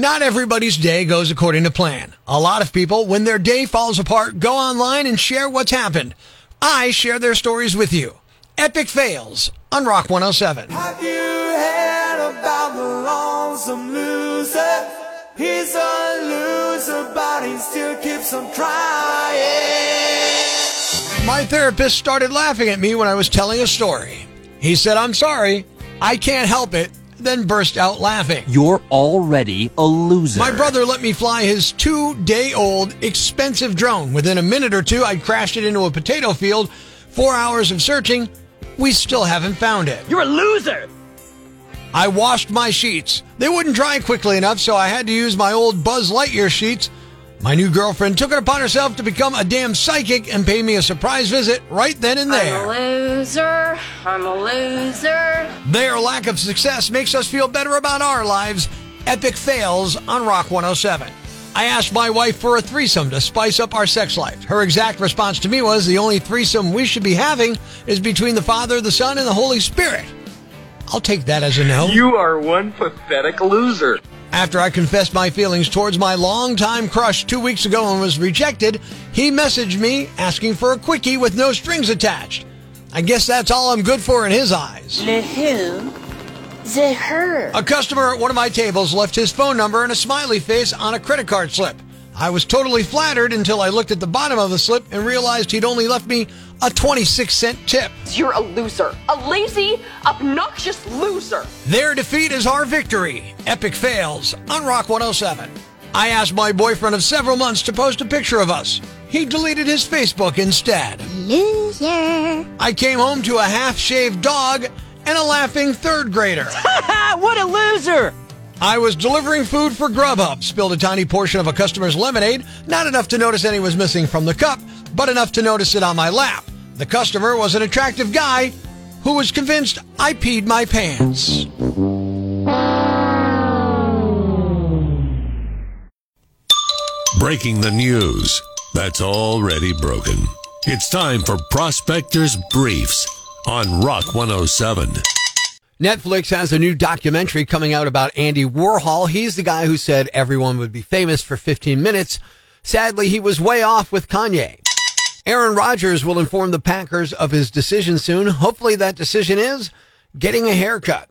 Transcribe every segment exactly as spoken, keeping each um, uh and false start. Not everybody's day goes according to plan. A lot of people, when their day falls apart, go online and share what's happened. I share their stories with you. Epic Fails on Rock one oh seven. Have you heard about the lonesome loser? He's a loser, but he still keeps on trying. My therapist started laughing at me when I was telling a story. He said, "I'm sorry, I can't help it," then burst out laughing. You're already a loser. My brother let me fly his two-day-old expensive drone. Within a minute or two, I'd crashed it into a potato field. Four hours of searching, we still haven't found it. You're a loser! I washed my sheets. They wouldn't dry quickly enough, so I had to use my old Buzz Lightyear sheets. My new girlfriend took it upon herself to become a damn psychic and pay me a surprise visit right then and there. I'm a loser. I'm a loser. Their lack of success makes us feel better about our lives. Epic Fails on Rock one oh seven. I asked my wife for a threesome to spice up our sex life. Her exact response to me was, "The only threesome we should be having is between the Father, the Son, and the Holy Spirit." I'll take that as a no. You are one pathetic loser. After I confessed my feelings towards my longtime crush two weeks ago and was rejected, he messaged me asking for a quickie with no strings attached. I guess that's all I'm good for in his eyes. The who? The her. A customer at one of my tables left his phone number and a smiley face on a credit card slip. I was totally flattered until I looked at the bottom of the slip and realized he'd only left me a twenty-six cent tip. You're a loser. A lazy, obnoxious loser. Their defeat is our victory. Epic Fails on Rock one oh seven. I asked my boyfriend of several months to post a picture of us. He deleted his Facebook instead. Loser. I came home to a half-shaved dog and a laughing third grader. What a loser! I was delivering food for Grubhub, spilled a tiny portion of a customer's lemonade, not enough to notice any was missing from the cup, but enough to notice it on my lap. The customer was an attractive guy who was convinced I peed my pants. Breaking the news that's already broken. It's time for Prospectors Briefs on Rock one oh seven. Netflix has a new documentary coming out about Andy Warhol. He's the guy who said everyone would be famous for fifteen minutes. Sadly, he was way off with Kanye. Aaron Rodgers will inform the Packers of his decision soon. Hopefully that decision is getting a haircut.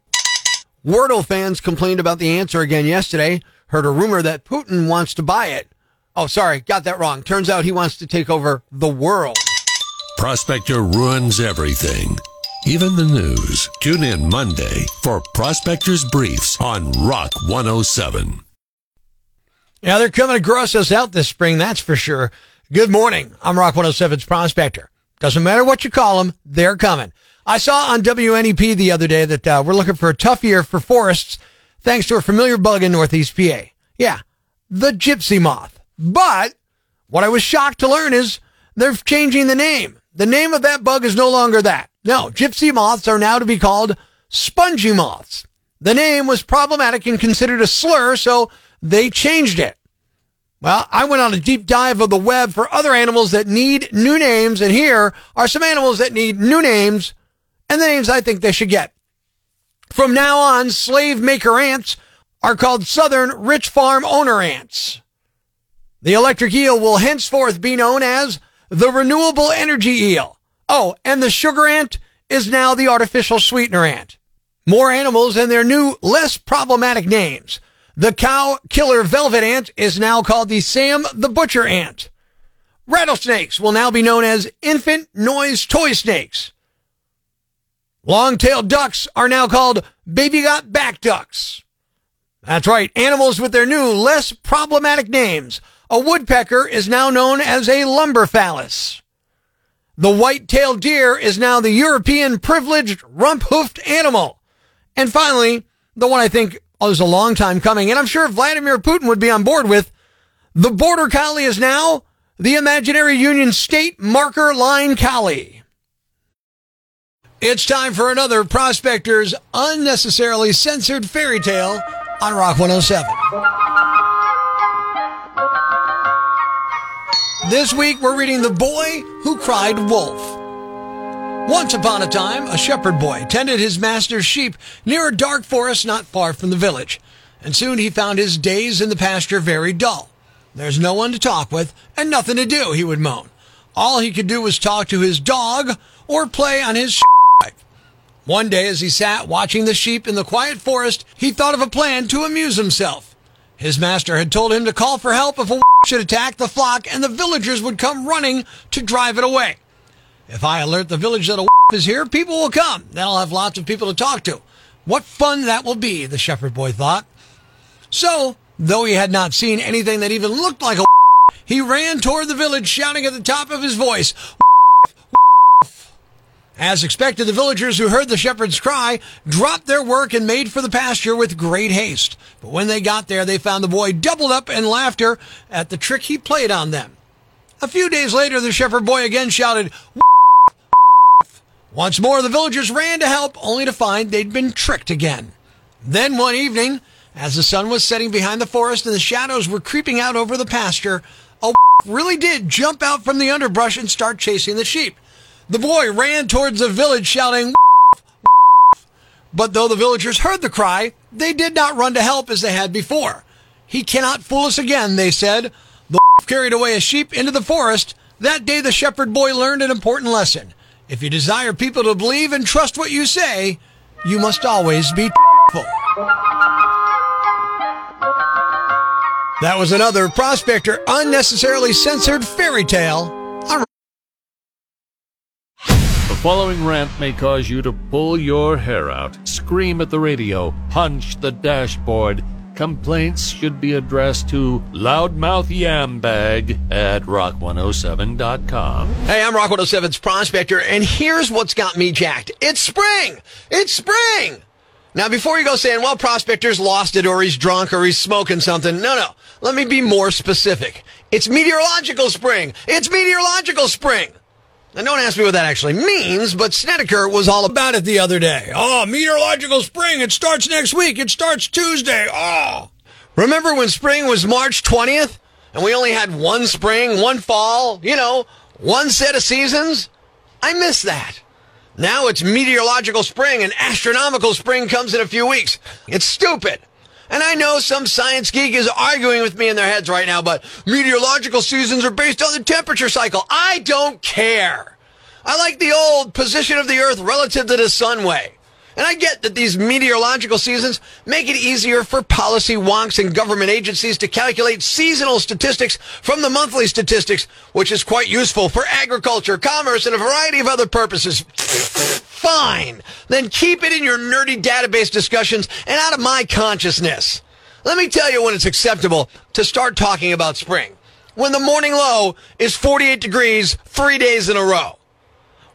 Wordle fans complained about the answer again yesterday. Heard a rumor that Putin wants to buy it. Oh, sorry, got that wrong. Turns out he wants to take over the world. Prospector ruins everything. Even the news. Tune in Monday for Prospectors Briefs on Rock one oh seven. Yeah, they're coming to gross us out this spring, that's for sure. Good morning. I'm Rock one oh seven's Prospector. Doesn't matter what you call them, they're coming. I saw on W N E P the other day that uh, we're looking for a tough year for forests thanks to a familiar bug in Northeast P A. Yeah, the gypsy moth. But what I was shocked to learn is they're changing the name. The name of that bug is no longer that. No, gypsy moths are now to be called spongy moths. The name was problematic and considered a slur, so they changed it. Well, I went on a deep dive of the web for other animals that need new names, and here are some animals that need new names and the names I think they should get. From now on, slave maker ants are called southern rich farm owner ants. The electric eel will henceforth be known as the renewable energy eel. Oh, and the sugar ant is now the artificial sweetener ant. More animals and their new, less problematic names. The cow killer velvet ant is now called the Sam the Butcher ant. Rattlesnakes will now be known as infant noise toy snakes. Long-tailed ducks are now called baby got back ducks. That's right, animals with their new, less problematic names. A woodpecker is now known as a lumber phallus. The white-tailed deer is now the European privileged rump-hoofed animal. And finally, the one I think oh, is a long time coming, and I'm sure Vladimir Putin would be on board with, the border collie is now the imaginary Union State marker line collie. It's time for another Prospector's Unnecessarily Censored Fairy Tale on Rock one oh seven. This week, we're reading The Boy Who Cried Wolf. Once upon a time, a shepherd boy tended his master's sheep near a dark forest not far from the village. and soon he found his days in the pasture very dull. There's no one to talk with and nothing to do, he would moan. All he could do was talk to his dog or play on his bike. One day as he sat watching the sheep in the quiet forest, he thought of a plan to amuse himself. His master had told him to call for help if a should attack the flock and the villagers would come running to drive it away. If I alert the village that a is here, people will come. Then I'll have lots of people to talk to. What fun that will be, the shepherd boy thought. So, though he had not seen anything that even looked like a he ran toward the village shouting at the top of his voice. As expected, the villagers who heard the shepherd's cry dropped their work and made for the pasture with great haste. But when they got there, they found the boy doubled up in laughter at the trick he played on them. A few days later, the shepherd boy again shouted. Once more, the villagers ran to help, only to find they'd been tricked again. Then one evening, as the sun was setting behind the forest and the shadows were creeping out over the pasture, a really did jump out from the underbrush and start chasing the sheep. The boy ran towards the village shouting, but though the villagers heard the cry, they did not run to help as they had before. He cannot fool us again, they said. The carried away a sheep into the forest. That day the shepherd boy learned an important lesson. If you desire people to believe and trust what you say, you must always be truthful. That was another Prospector unnecessarily censored fairy tale. The following rant may cause you to pull your hair out, scream at the radio, punch the dashboard. Complaints should be addressed to loudmouthyambag at rock one oh seven dot com. Hey, I'm Rock one oh seven's Prospector, and here's what's got me jacked. It's spring! It's spring! Now, before you go saying, well, Prospector's lost it, or he's drunk, or he's smoking something. No, no. Let me be more specific. It's meteorological spring! It's meteorological spring! Now, don't ask me what that actually means, but Snedeker was all about it the other day. Oh, meteorological spring, it starts next week, it starts Tuesday, oh. Remember when spring was March twentieth, and we only had one spring, one fall, you know, one set of seasons? I miss that. Now it's meteorological spring, and astronomical spring comes in a few weeks. It's stupid. And I know some science geek is arguing with me in their heads right now, but meteorological seasons are based on the temperature cycle. I don't care. I like the old position of the Earth relative to the sun way. And I get that these meteorological seasons make it easier for policy wonks and government agencies to calculate seasonal statistics from the monthly statistics, which is quite useful for agriculture, commerce, and a variety of other purposes. Fine. Then keep it in your nerdy database discussions and out of my consciousness. Let me tell you when it's acceptable to start talking about spring. When the morning low is forty-eight degrees three days in a row.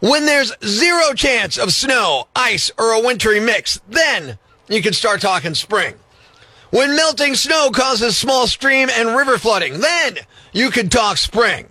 When there's zero chance of snow, ice, or a wintry mix, then you can start talking spring. When melting snow causes small stream and river flooding, then you can talk spring.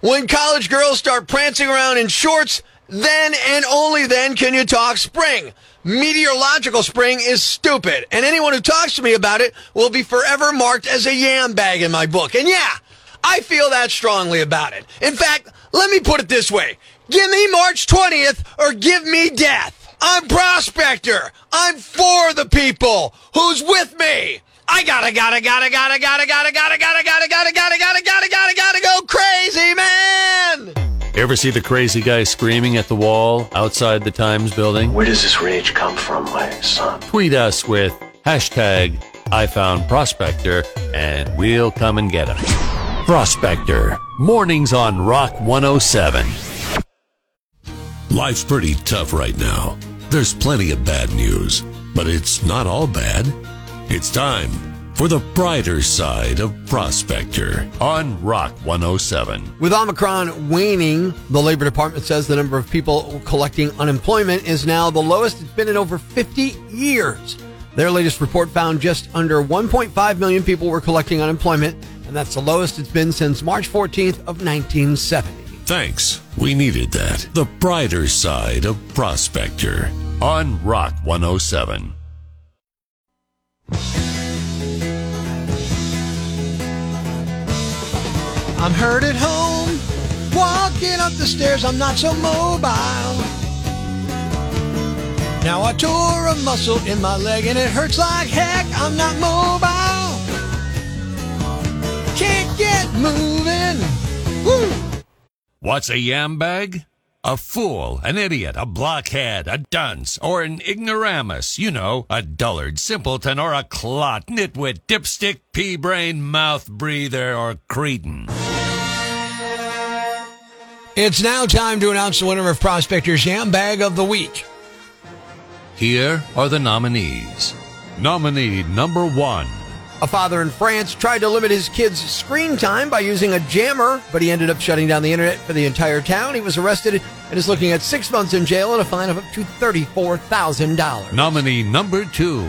When college girls start prancing around in shorts, then and only then can you talk spring. Meteorological spring is stupid, and anyone who talks to me about it will be forever marked as a yam bag in my book. And yeah, I feel that strongly about it. In fact, let me put it this way. Give me March twentieth or give me death. I'm Prospector. I'm for the people. Who's with me? I gotta, gotta, gotta, gotta, gotta, gotta, gotta, gotta, gotta, gotta, gotta, gotta, gotta, gotta, gotta go crazy, man! Ever see the crazy guy screaming at the wall outside the Times building? Where does this rage come from, my son? Tweet us with hashtag I found Prospector and we'll come and get him. Prospector. Mornings on Rock one oh seven. Life's pretty tough right now. There's plenty of bad news, but it's not all bad. It's time for the brighter side of Prospector on Rock one oh seven. With Omicron waning, the Labor Department says the number of people collecting unemployment is now the lowest it's been in over fifty years. Their latest report found just under one point five million people were collecting unemployment, and that's the lowest it's been since March fourteenth of nineteen seventy. Thanks. We needed that. The brighter side of Prospector on Rock one oh seven. I'm hurt at home, walking up the stairs. I'm not so mobile. Now I tore a muscle in my leg and it hurts like heck. I'm not mobile. Can't get moving. Woo! What's a yam bag? A fool, an idiot, a blockhead, a dunce, or an ignoramus, you know, a dullard, simpleton, or a clot, nitwit, dipstick, pea-brain, mouth-breather, or cretin. It's now time to announce the winner of Prospector's Yam Bag of the Week. Here are the nominees. Nominee number one. A father in France tried to limit his kids' screen time by using a jammer, but he ended up shutting down the internet for the entire town. He was arrested and is looking at six months in jail and a fine of up to thirty-four thousand dollars. Nominee number two.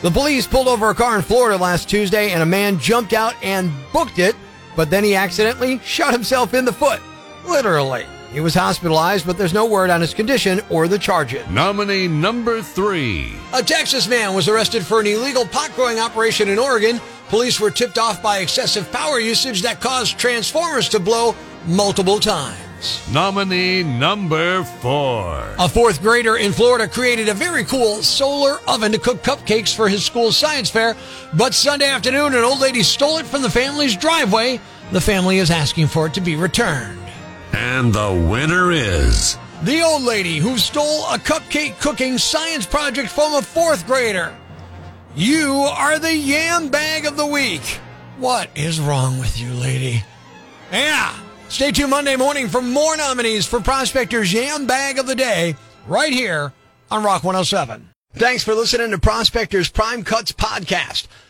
The police pulled over a car in Florida last Tuesday, and a man jumped out and booked it, but then he accidentally shot himself in the foot. Literally. He was hospitalized, but there's no word on his condition or the charges. Nominee number three. A Texas man was arrested for an illegal pot-growing operation in Oregon. Police were tipped off by excessive power usage that caused transformers to blow multiple times. Nominee number four. A fourth grader in Florida created a very cool solar oven to cook cupcakes for his school's science fair, but Sunday afternoon, an old lady stole it from the family's driveway. The family is asking for it to be returned. And the winner is... the old lady who stole a cupcake cooking science project from a fourth grader. You are the Yam Bag of the Week. What is wrong with you, lady? Yeah. Stay tuned Monday morning for more nominees for Prospector's Yam Bag of the Day, right here on Rock one oh seven. Thanks for listening to Prospector's Prime Cuts podcast.